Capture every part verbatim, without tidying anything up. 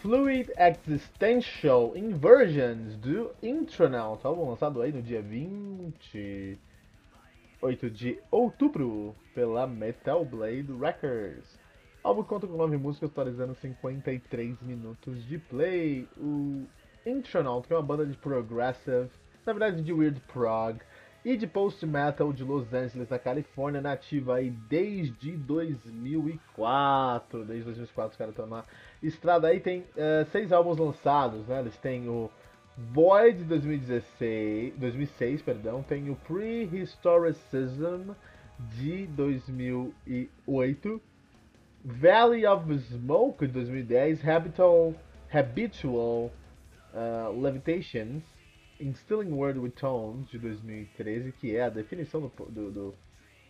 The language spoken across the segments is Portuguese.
Fluid Existential Inversions, do Intronaut, álbum lançado aí no dia vinte e oito de outubro pela Metal Blade Records. O álbum conta com nove músicas, totalizando cinquenta e três minutos de play. O Intronaut, que é uma banda de progressive, na verdade de weird prog, e de post-metal de Los Angeles, na Califórnia, nativa aí desde dois mil e quatro. Desde dois mil e quatro os caras estão na estrada aí. Tem uh, seis álbuns lançados, né? Eles têm o Void de dois mil e dezesseis, dois mil e seis, perdão. Tem o Prehistoricism de dois mil e oito. Valley of Smoke de dois mil e dez. Habitual, Habitual uh, Levitations. Instilling Word with Tones, de dois mil e treze, que é a definição do, do, do,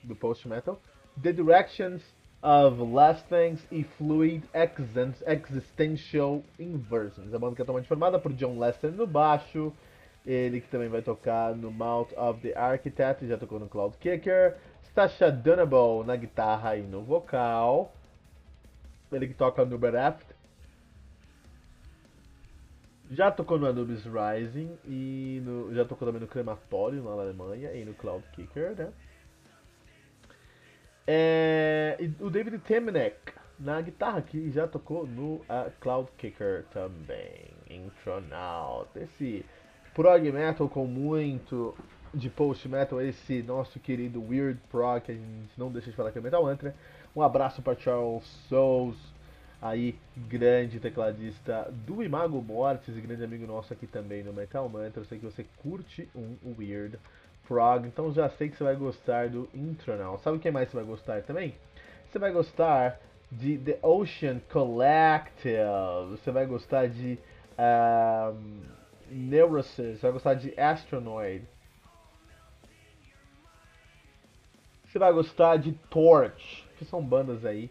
do post-metal. The Directions of Last Things e Fluid Existential Inversions. A banda que é totalmente formada por John Lester no baixo, ele que também vai tocar no Mouth of the Architect, já tocou no Cloud Kicker. Sasha Dunnable na guitarra e no vocal, ele que toca no Bed, já tocou no Anubis Rising e no, já tocou também no Crematório, lá na Alemanha, e no Cloud Kicker, né? É, e o David Temenek na guitarra, que já tocou no uh, Cloud Kicker também. Intronaut, esse prog metal com muito de post metal, esse nosso querido weird prog, que a gente não deixa de falar que é Metal Mantra. Um abraço para Charles Souls, aí, grande tecladista do Imago Mortis e grande amigo nosso aqui também no Metal Mantra. Eu sei que você curte um weird prog, então já sei que você vai gostar do Intronaut. Sabe o que mais você vai gostar também? Você vai gostar de The Ocean Collective, você vai gostar de um, Neurosis, você vai gostar de Astronoid, você vai gostar de Torch, que são bandas aí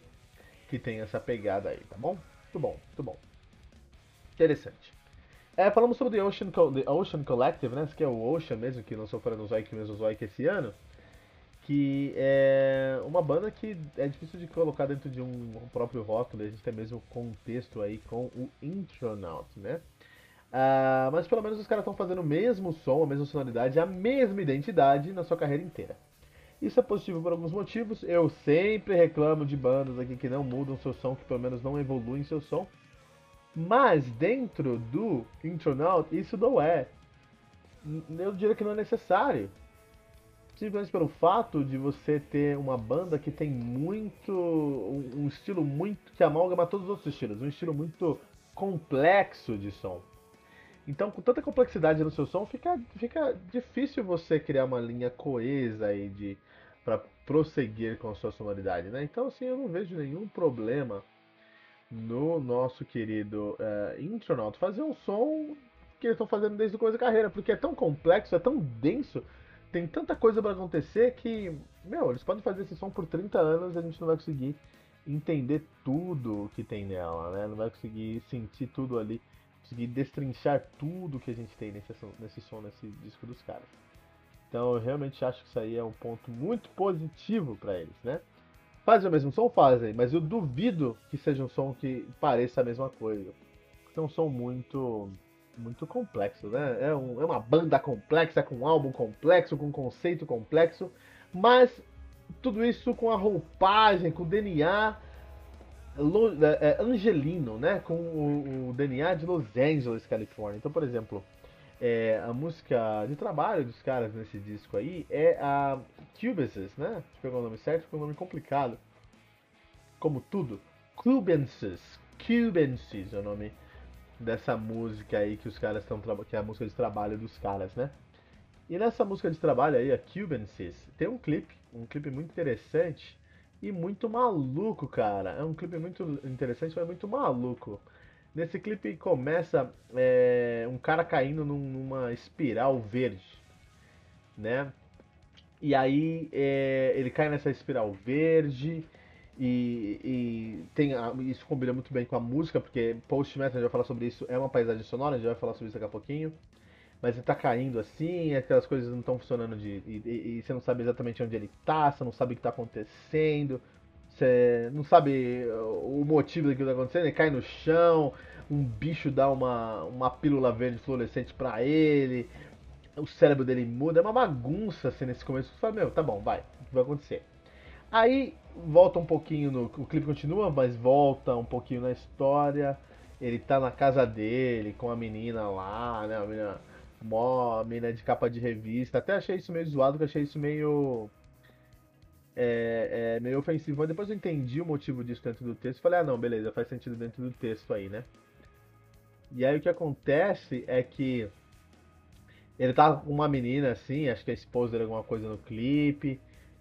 que tem essa pegada aí, tá bom? Muito bom, muito bom. Interessante. É, falamos sobre The Ocean, Co- The Ocean Collective, né? Esse que é o Ocean mesmo, que lançou para o Nozoic e Mesozoic esse ano. Que é uma banda que é difícil de colocar dentro de um próprio rótulo. A gente tem mesmo contexto aí com o Intronaut, né? Ah, mas pelo menos os caras estão fazendo o mesmo som, a mesma sonoridade, a mesma identidade na sua carreira inteira. Isso é positivo por alguns motivos. Eu sempre reclamo de bandas aqui que não mudam seu som, que pelo menos não evoluem seu som. Mas dentro do Intronaut, isso não é. Eu diria que não é necessário. Simplesmente pelo fato de você ter uma banda que tem muito... Um estilo muito... que amalgama todos os outros estilos. Um estilo muito complexo de som. Então, com tanta complexidade no seu som, fica, fica difícil você criar uma linha coesa aí de, pra prosseguir com a sua sonoridade, né? Então, assim, eu não vejo nenhum problema no nosso querido uh, Intronaut fazer um som que eles estão fazendo desde o começo da carreira, porque é tão complexo, é tão denso, tem tanta coisa pra acontecer que, meu, eles podem fazer esse som por trinta anos e a gente não vai conseguir entender tudo que tem nela, né? Não vai conseguir sentir tudo ali, conseguir destrinchar tudo que a gente tem nesse, nesse som, nesse disco dos caras. Então eu realmente acho que isso aí é um ponto muito positivo pra eles, né? Fazem o mesmo som? Fazem, mas eu duvido que seja um som que pareça a mesma coisa. É um som muito, muito complexo, né? É, um, é uma banda complexa, com um álbum complexo, com um conceito complexo, mas tudo isso com a roupagem, com o D N A angelino, né? Com o, o D N A de Los Angeles, Califórnia. Então, por exemplo, é, a música de trabalho dos caras nesse disco aí é a Cubensis, né? Deixa eu pegar o nome certo, porque é um nome complicado. Como tudo, Cubensis. Cubensis é o nome dessa música aí que os caras estão trabalhando, que é a música de trabalho dos caras, né? E nessa música de trabalho aí, a Cubensis, tem um clipe, um clipe muito interessante. E muito maluco, cara. É um clipe muito interessante, mas muito maluco. Nesse clipe começa é, um cara caindo num, numa espiral verde, né? E aí é, ele cai nessa espiral verde e, e tem a, isso combina muito bem com a música, porque post-metal, a gente vai falar sobre isso, é uma paisagem sonora, a gente vai falar sobre isso daqui a pouquinho. Mas ele tá caindo assim, aquelas coisas não estão funcionando de, e, e, e você não sabe exatamente onde ele tá, você não sabe o que tá acontecendo, você não sabe o motivo daquilo que tá acontecendo, ele cai no chão, um bicho dá uma, uma pílula verde fluorescente pra ele, o cérebro dele muda, é uma bagunça assim nesse começo, você fala, meu, tá bom, vai, o que vai acontecer? Aí volta um pouquinho, no, o clipe continua, mas volta um pouquinho na história, ele tá na casa dele, com a menina lá, né, a menina... Mó, mina de capa de revista. Até achei isso meio zoado, que achei isso meio é, é, meio ofensivo. Mas depois eu entendi o motivo disso dentro do texto. Falei, ah não, beleza, faz sentido dentro do texto aí, né? E aí o que acontece é que ele tá com uma menina assim, acho que é a esposa dele, alguma coisa no clipe.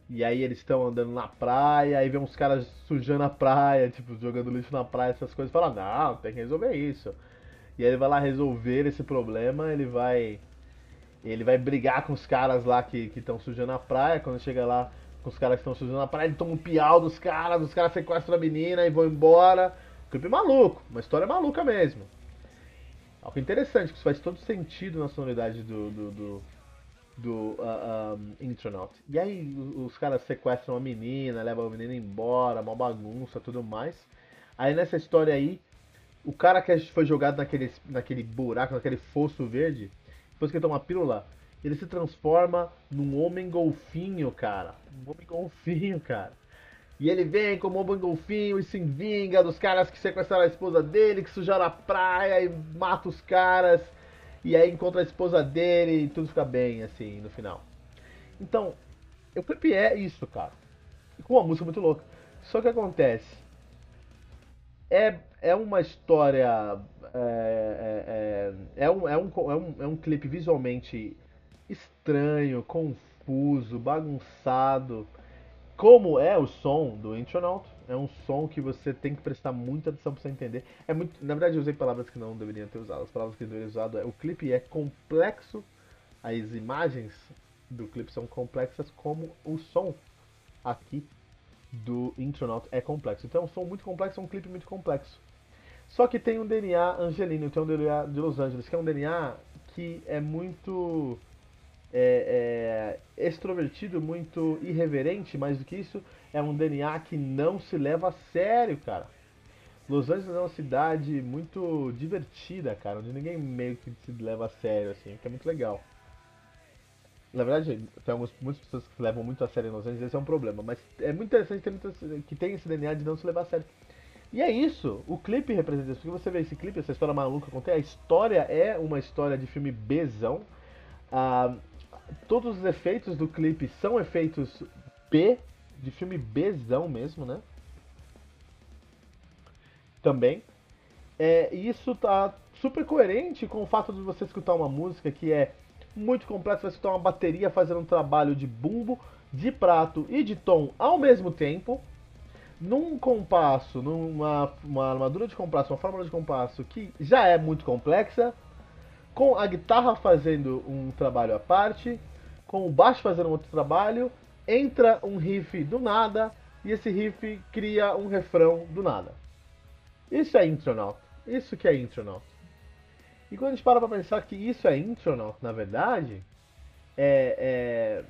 E aí eles estão andando na praia, aí vê uns caras sujando a praia, tipo, jogando lixo na praia, essas coisas. Fala, não, tem que resolver isso. E aí ele vai lá resolver esse problema, ele vai ele vai brigar com os caras lá que estão sujando a praia. Quando chega lá com os caras que estão sujando a praia, ele toma um piau dos caras, os caras sequestram a menina e vão embora. Clipe maluco, uma história maluca mesmo. Algo interessante, que isso faz todo sentido na sonoridade do, do, do, do uh, um, Intronaut. E aí os caras sequestram a menina, levam a menina embora, mó bagunça, tudo mais. Aí nessa história aí, o cara que foi jogado naquele, naquele buraco, naquele fosso verde, depois que ele toma a pílula, ele se transforma num homem golfinho, cara. Um homem golfinho, cara. E ele vem como homem golfinho e se vinga dos caras que sequestraram a esposa dele, que sujaram a praia e mata os caras. E aí encontra a esposa dele e tudo fica bem, assim, no final. Então, o clipe é isso, cara. Com uma música muito louca. Só que acontece... É... É uma história, é, é, é, um, é, um, é, um, é um clipe visualmente estranho, confuso, bagunçado. Como é o som do Intronaut, é um som que você tem que prestar muita atenção para você entender. É muito, na verdade eu usei palavras que não deveriam ter usado, as palavras que eu deveria ter usado é o clipe é complexo, as imagens do clipe são complexas como o som aqui do Intronaut é complexo. Então é um som muito complexo, é um clipe muito complexo. Só que tem um D N A angelino, tem um D N A de Los Angeles, que é um D N A que é muito é, é, extrovertido, muito irreverente, mais do que isso, é um D N A que não se leva a sério, cara. Los Angeles é uma cidade muito divertida, cara, onde ninguém meio que se leva a sério, assim, que é muito legal. Na verdade, tem algumas, muitas pessoas que levam muito a sério em Los Angeles, esse é um problema. Mas é muito interessante ter muitas, que tem esse D N A de não se levar a sério. E é isso, o clipe representa isso. Porque você vê esse clipe, essa história maluca contei, a história é uma história de filme Bzão. Ah, todos os efeitos do clipe são efeitos B, de filme Bzão mesmo, né? Também. É, e isso tá super coerente com o fato de você escutar uma música que é... muito completo, você vai escutar uma bateria fazendo um trabalho de bumbo, de prato e de tom ao mesmo tempo, num compasso, numa uma armadura de compasso, uma fórmula de compasso que já é muito complexa, com a guitarra fazendo um trabalho à parte, com o baixo fazendo outro trabalho, entra um riff do nada e esse riff cria um refrão do nada. Isso é Intronaut, isso que é Intronaut. E quando a gente para pra pensar que isso é Intronaut, na verdade, é,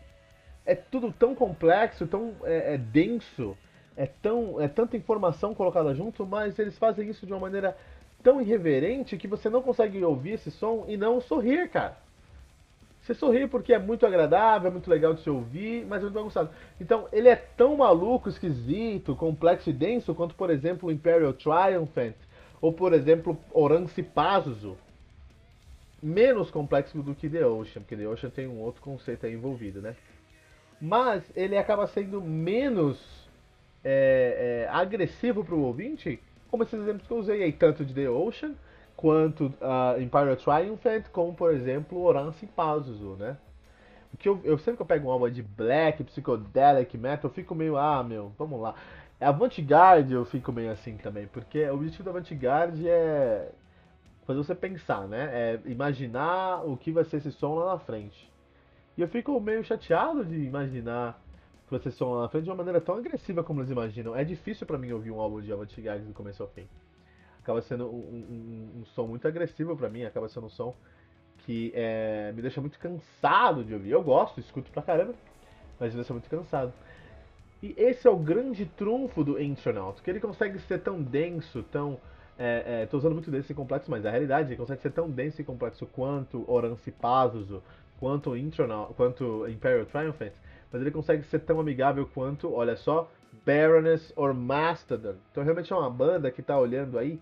é, é tudo tão complexo, tão é, é denso, é, tão, é tanta informação colocada junto, mas eles fazem isso de uma maneira tão irreverente que você não consegue ouvir esse som e não sorrir, cara. Você sorri porque é muito agradável, é muito legal de se ouvir, mas é muito bagunçado. Então, ele é tão maluco, esquisito, complexo e denso quanto, por exemplo, Imperial Triumphant, ou, por exemplo, Oranssi Pazuzu. Menos complexo do que The Ocean, porque The Ocean tem um outro conceito aí envolvido, né? Mas ele acaba sendo menos é, é, agressivo para o ouvinte, como esses exemplos que eu usei aí, tanto de The Ocean, quanto uh, Imperial Triumphant, como, por exemplo, Oranssi Pazuzu, né? O que eu, eu sempre que eu pego um álbum de black, psychedelic, metal, eu fico meio, ah, meu, vamos lá. A avant-garde eu fico meio assim também, porque o objetivo da avant-garde é fazer você pensar, né? É imaginar o que vai ser esse som lá na frente. E eu fico meio chateado de imaginar que vai ser esse som lá na frente de uma maneira tão agressiva como eles imaginam. É difícil pra mim ouvir um álbum de avant-garde do começo ao fim. Acaba sendo um, um, um som muito agressivo pra mim, acaba sendo um som que é, me deixa muito cansado de ouvir. Eu gosto, escuto pra caramba, mas me deixa muito cansado. E esse é o grande trunfo do Intronaut, que ele consegue ser tão denso, tão... É, é, tô usando muito denso e complexo, mas na realidade ele consegue ser tão denso e complexo quanto Oranssi Pazuzu, quanto Intronaut, quanto Imperial Triumphant, mas ele consegue ser tão amigável quanto, olha só, Baroness or Mastodon. Então realmente é uma banda que tá olhando aí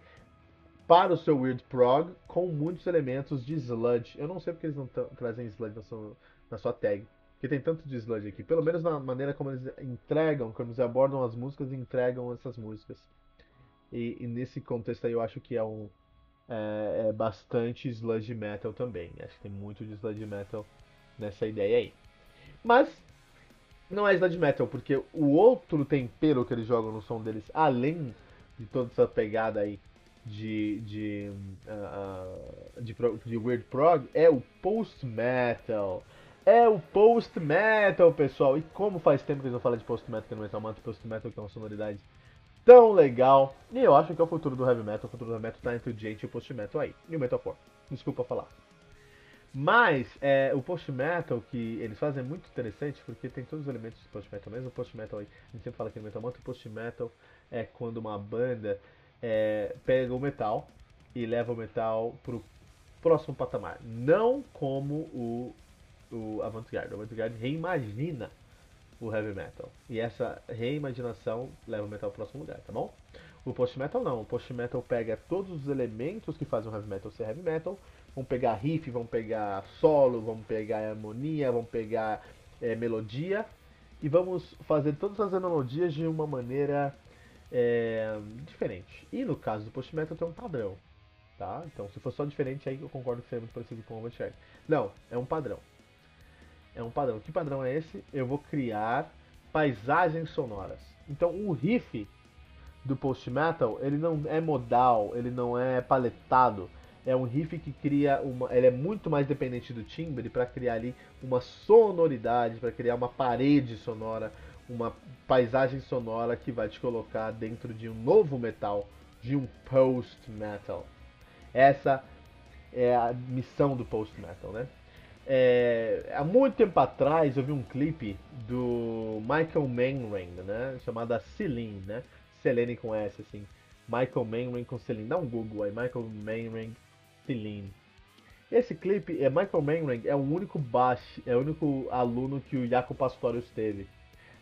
para o seu Weird Prog com muitos elementos de sludge. Eu não sei porque eles não trazem sludge na sua, na sua tag. Porque tem tanto de sludge aqui, pelo menos na maneira como eles entregam, como eles abordam as músicas e entregam essas músicas. E, e nesse contexto aí eu acho que é um é, é bastante sludge metal também. Acho que tem muito de sludge metal nessa ideia aí. Mas não é sludge metal, porque o outro tempero que eles jogam no som deles, além de toda essa pegada aí de, de, uh, uh, de, pro, de weird prog, é o post-metal. É o post-metal, pessoal, e como faz tempo que eles não falam de post-metal aqui no Metal Mantra, post-metal que é uma sonoridade tão legal, e eu acho que é o futuro do heavy metal, o futuro do heavy metal tá entre o J T e o post-metal aí, e o metalcore, desculpa falar. Mas, é, o post-metal que eles fazem é muito interessante, porque tem todos os elementos do post-metal, mesmo o post-metal aí, a gente sempre fala aqui no Metal Mantra, o post-metal é quando uma banda é, pega o metal e leva o metal pro próximo patamar, não como o... O avant-garde. O avant-garde reimagina o heavy metal. E essa reimaginação leva o metal ao próximo lugar, tá bom? O post-metal não. O post-metal pega todos os elementos que fazem o heavy metal ser heavy metal. Vão pegar riff, vão pegar solo, vão pegar harmonia, vão pegar é, melodia. E vamos fazer todas as analogias de uma maneira é, diferente. E no caso do post-metal tem um padrão, tá? Então se for só diferente aí eu concordo que seria muito parecido com o avant-garde. Não, é um padrão. É um padrão. Que padrão é esse? Eu vou criar paisagens sonoras. Então o riff do post-metal, ele não é modal, ele não é paletado. É um riff que cria uma... Ele é muito mais dependente do timbre para criar ali uma sonoridade, para criar uma parede sonora, uma paisagem sonora que vai te colocar dentro de um novo metal, de um post-metal. Essa é a missão do post-metal, né? É, há muito tempo atrás eu vi um clipe do Michael Manring, né? Chamada Celine, né? Celine com S, assim. Michael Manring com Celine. Dá um Google aí. Michael Manring, Celine. Esse clipe, é, Michael Manring é o único baixo, é o único aluno que o Jaco Pastorius teve.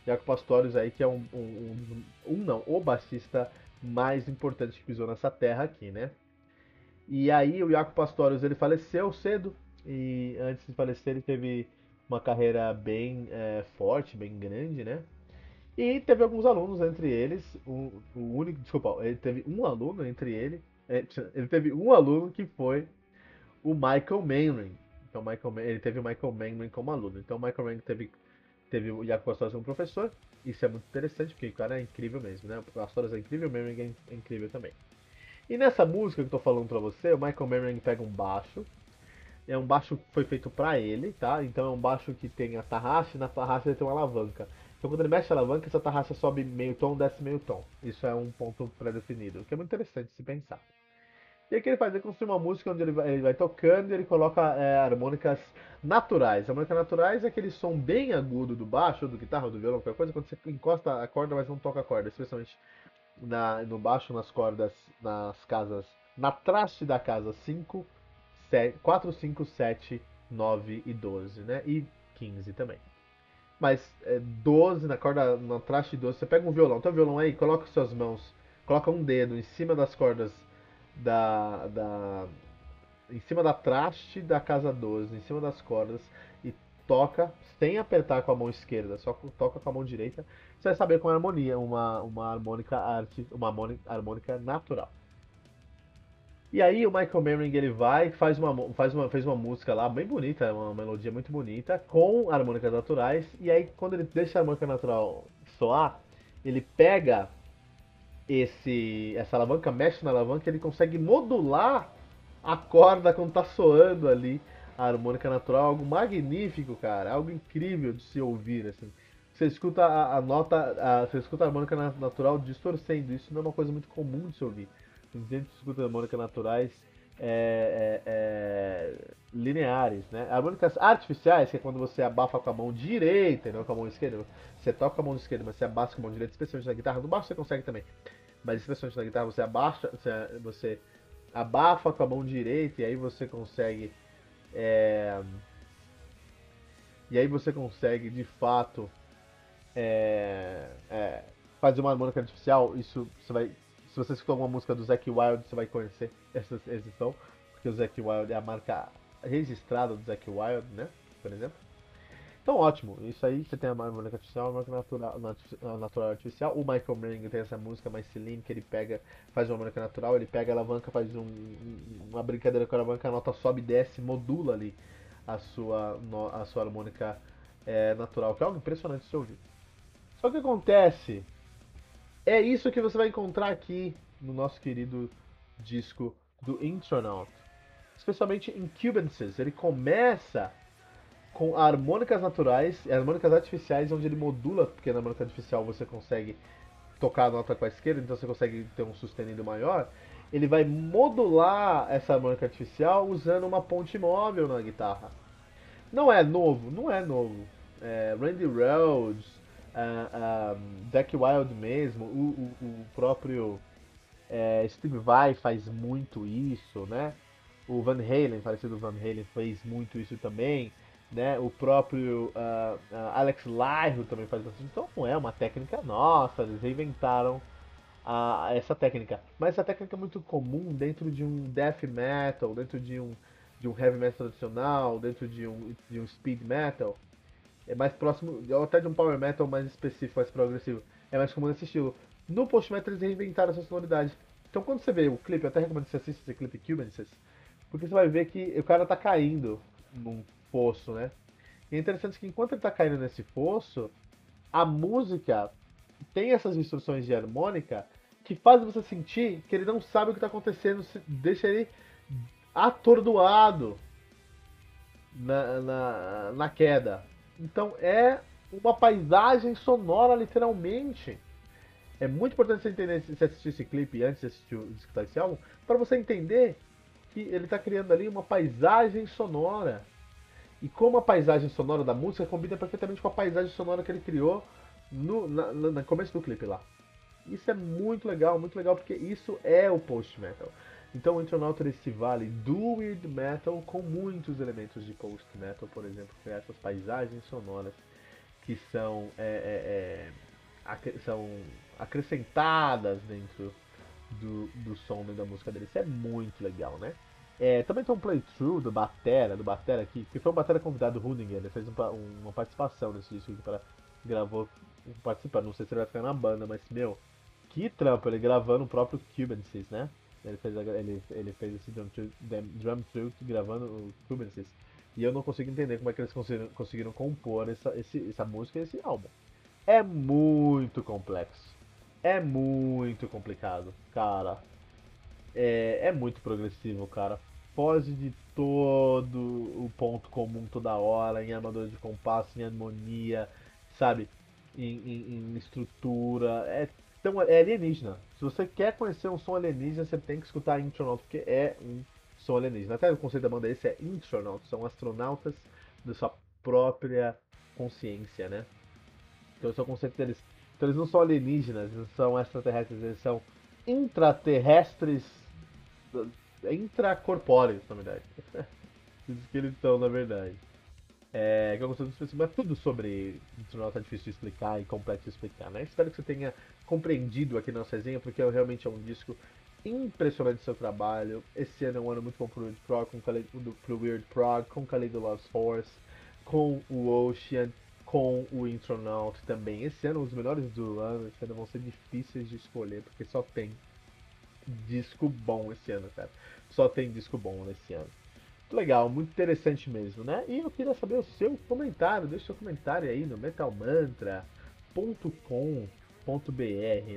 Jaco Pastorius aí que é um, um, um, um não, o baixista mais importante que pisou nessa terra aqui, né? E aí o Jaco Pastorius, ele faleceu cedo. E antes de falecer ele teve uma carreira bem é, forte, bem grande, né? E teve alguns alunos entre eles, um, o único, desculpa, ele teve um aluno entre ele, ele teve um aluno que foi o Michael Manring. Então Michael, ele teve o Michael Manring como aluno. Então Michael Manring teve, teve o Jaco Pastorius como professor. Isso é muito interessante porque o cara é incrível mesmo, né? O Pastorius é incrível, o Manring é incrível também. E nessa música que eu tô falando pra você, o Michael Manring pega um baixo. É um baixo que foi feito pra ele, tá? Então é um baixo que tem a tarraxa e na tarraxa ele tem uma alavanca. Então quando ele mexe a alavanca, essa tarraxa sobe meio tom, desce meio tom. Isso é um ponto pré-definido, o que é muito interessante se pensar. E aí o que ele faz? Ele construir uma música onde ele vai, ele vai tocando e ele coloca é, harmônicas naturais. Harmônicas naturais é aquele som bem agudo do baixo, do guitarra, do violão, qualquer coisa, quando você encosta a corda, mas não toca a corda. Especialmente na, no baixo, nas cordas, nas casas, na traste da casa cinco. quatro, cinco, sete, nove e doze, né? E quinze também. Mas é, doze, na corda, na traste doze, você pega um violão, tem um violão aí, coloca suas mãos, coloca um dedo em cima das cordas da, da... em cima da traste da casa doze, em cima das cordas, e toca sem apertar com a mão esquerda, só toca com a mão direita, você vai saber com a harmonia, uma, uma harmônica arte, uma harmônica natural. E aí o Michael Manring, ele vai, faz uma, faz uma, fez uma música lá bem bonita, uma melodia muito bonita, com harmônicas naturais. E aí quando ele deixa a harmônica natural soar, ele pega esse, essa alavanca, mexe na alavanca, ele consegue modular a corda quando tá soando ali a harmônica natural. Algo magnífico, cara, algo incrível de se ouvir, assim. Você escuta a, a nota, a, você escuta a harmônica natural distorcendo, isso não é uma coisa muito comum de se ouvir. A gente escuta harmônicas naturais é, é, é, lineares, né? Harmônicas artificiais, que é quando você abafa com a mão direita e não com a mão esquerda. Você toca com a mão esquerda, mas você abaixa com a mão direita, especialmente na guitarra. No baixo você consegue também, mas especialmente na guitarra você abaixa, você, você abafa com a mão direita e aí você consegue... É, e aí você consegue, de fato... É, é, fazer uma harmônica artificial, isso você vai... Se você escutou alguma música do Zakk Wylde, você vai conhecer essa edição, porque o Zakk Wylde é a marca registrada do Zakk Wylde, né, por exemplo. Então, ótimo, isso aí, você tem a harmônica artificial, a harmônica natural, natural artificial. O Michael Manring tem essa música mais Celine, que ele pega, faz uma harmônica natural, ele pega a alavanca, faz um, uma brincadeira com a alavanca, a nota sobe e desce, modula ali a sua, a sua harmônica é, natural, que é algo impressionante de se ouvir. Só que acontece, é isso que você vai encontrar aqui no nosso querido disco do Intronaut, especialmente em Cubensis. Ele começa com harmônicas naturais e harmônicas artificiais, onde ele modula, porque na harmônica artificial você consegue tocar a nota com a esquerda, então você consegue ter um sustenido maior. Ele vai modular essa harmônica artificial usando uma ponte móvel na guitarra. Não é novo, não é novo. É, Randy Rhoads, Uh, um, Zakk Wylde mesmo, o, o, o próprio é, Steve Vai faz muito isso, né? O Van Halen, falecido Van Halen, fez muito isso também, né? O próprio uh, uh, Alex Laiho também faz bastante. Então não é uma técnica nossa, eles inventaram uh, essa técnica. Mas essa técnica é muito comum dentro de um death metal, dentro de um, de um heavy metal tradicional, dentro de um, de um speed metal. É mais próximo, até de um power metal mais específico, mais progressivo. É mais comum nesse estilo. No post metal eles reinventaram essa sonoridade. Então quando você vê o clipe, eu até recomendo que você assista esse clipe Cubensis, porque você vai ver que o cara tá caindo num poço, né? E é interessante que enquanto ele tá caindo nesse poço, a música tem essas instruções de harmônica que fazem você sentir que ele não sabe o que tá acontecendo, deixa ele atordoado na, na, na queda. Então é uma paisagem sonora, literalmente. É muito importante você entender, se assistir esse clipe antes de assistir, de escutar esse álbum, para você entender que ele está criando ali uma paisagem sonora. E como a paisagem sonora da música combina perfeitamente com a paisagem sonora que ele criou no, na, no começo do clipe lá. Isso é muito legal, muito legal, porque isso é o post-metal. Então o Intronaut se vale do weird metal com muitos elementos de post metal, por exemplo, com essas paisagens sonoras que são, é, é, é, ac são acrescentadas dentro do, do som da música dele. Isso é muito legal, né? É, também tem um playthrough do Batera, do Batera aqui, que foi um Batera convidado, o Rudinger. Ele fez um, um, uma participação nesse disco que para gravou, participar, não sei se ele vai ficar na banda, mas meu, que trampo, ele gravando o próprio Cubensis, né? Ele fez, ele, ele fez esse drum trio, drum trio gravando o Cubensis. E eu não consigo entender como é que eles conseguiram, conseguiram compor essa, esse, essa música e esse álbum. É muito complexo. É muito complicado, cara. É, é muito progressivo, cara. Foge de todo o ponto comum toda hora, em armadura de compasso, em harmonia, sabe? Em, em, em estrutura. É... Então é alienígena. Se você quer conhecer um som alienígena, você tem que escutar Intronaut, porque é um som alienígena. Até o conceito da banda esse é Intronaut, são astronautas da sua própria consciência, né? Então esse é o conceito deles. Então eles não são alienígenas, eles não são extraterrestres, eles são intraterrestres, intracorpóreos, na verdade. Isso que eles são, na verdade. É, que eu gostei do mas tudo sobre Intronaut é difícil de explicar e complexo de explicar, né? Espero que você tenha compreendido aqui na nossa resenha, porque realmente é um disco impressionante do seu trabalho. Esse ano é um ano muito bom pro Weird Prog, com pro Weird Prog, com Kaleido Loves Force, com o Ocean, com o Intronaut também. Esse ano, os melhores do ano, esse ano vão ser difíceis de escolher, porque só tem disco bom esse ano, cara. Só tem disco bom nesse ano. Legal, muito interessante mesmo, né? E eu queria saber o seu comentário, deixa o seu comentário aí no metal mantra ponto com ponto br,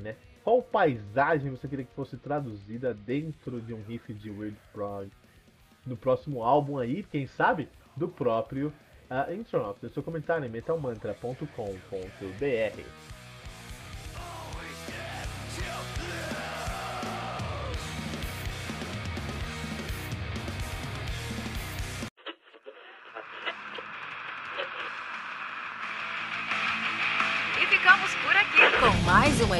né? qual paisagem você queria que fosse traduzida dentro de um riff de Weird Prog no próximo álbum aí, quem sabe, do próprio uh, Intronaut? Deixe seu comentário em metal mantra ponto com ponto br. Mais uma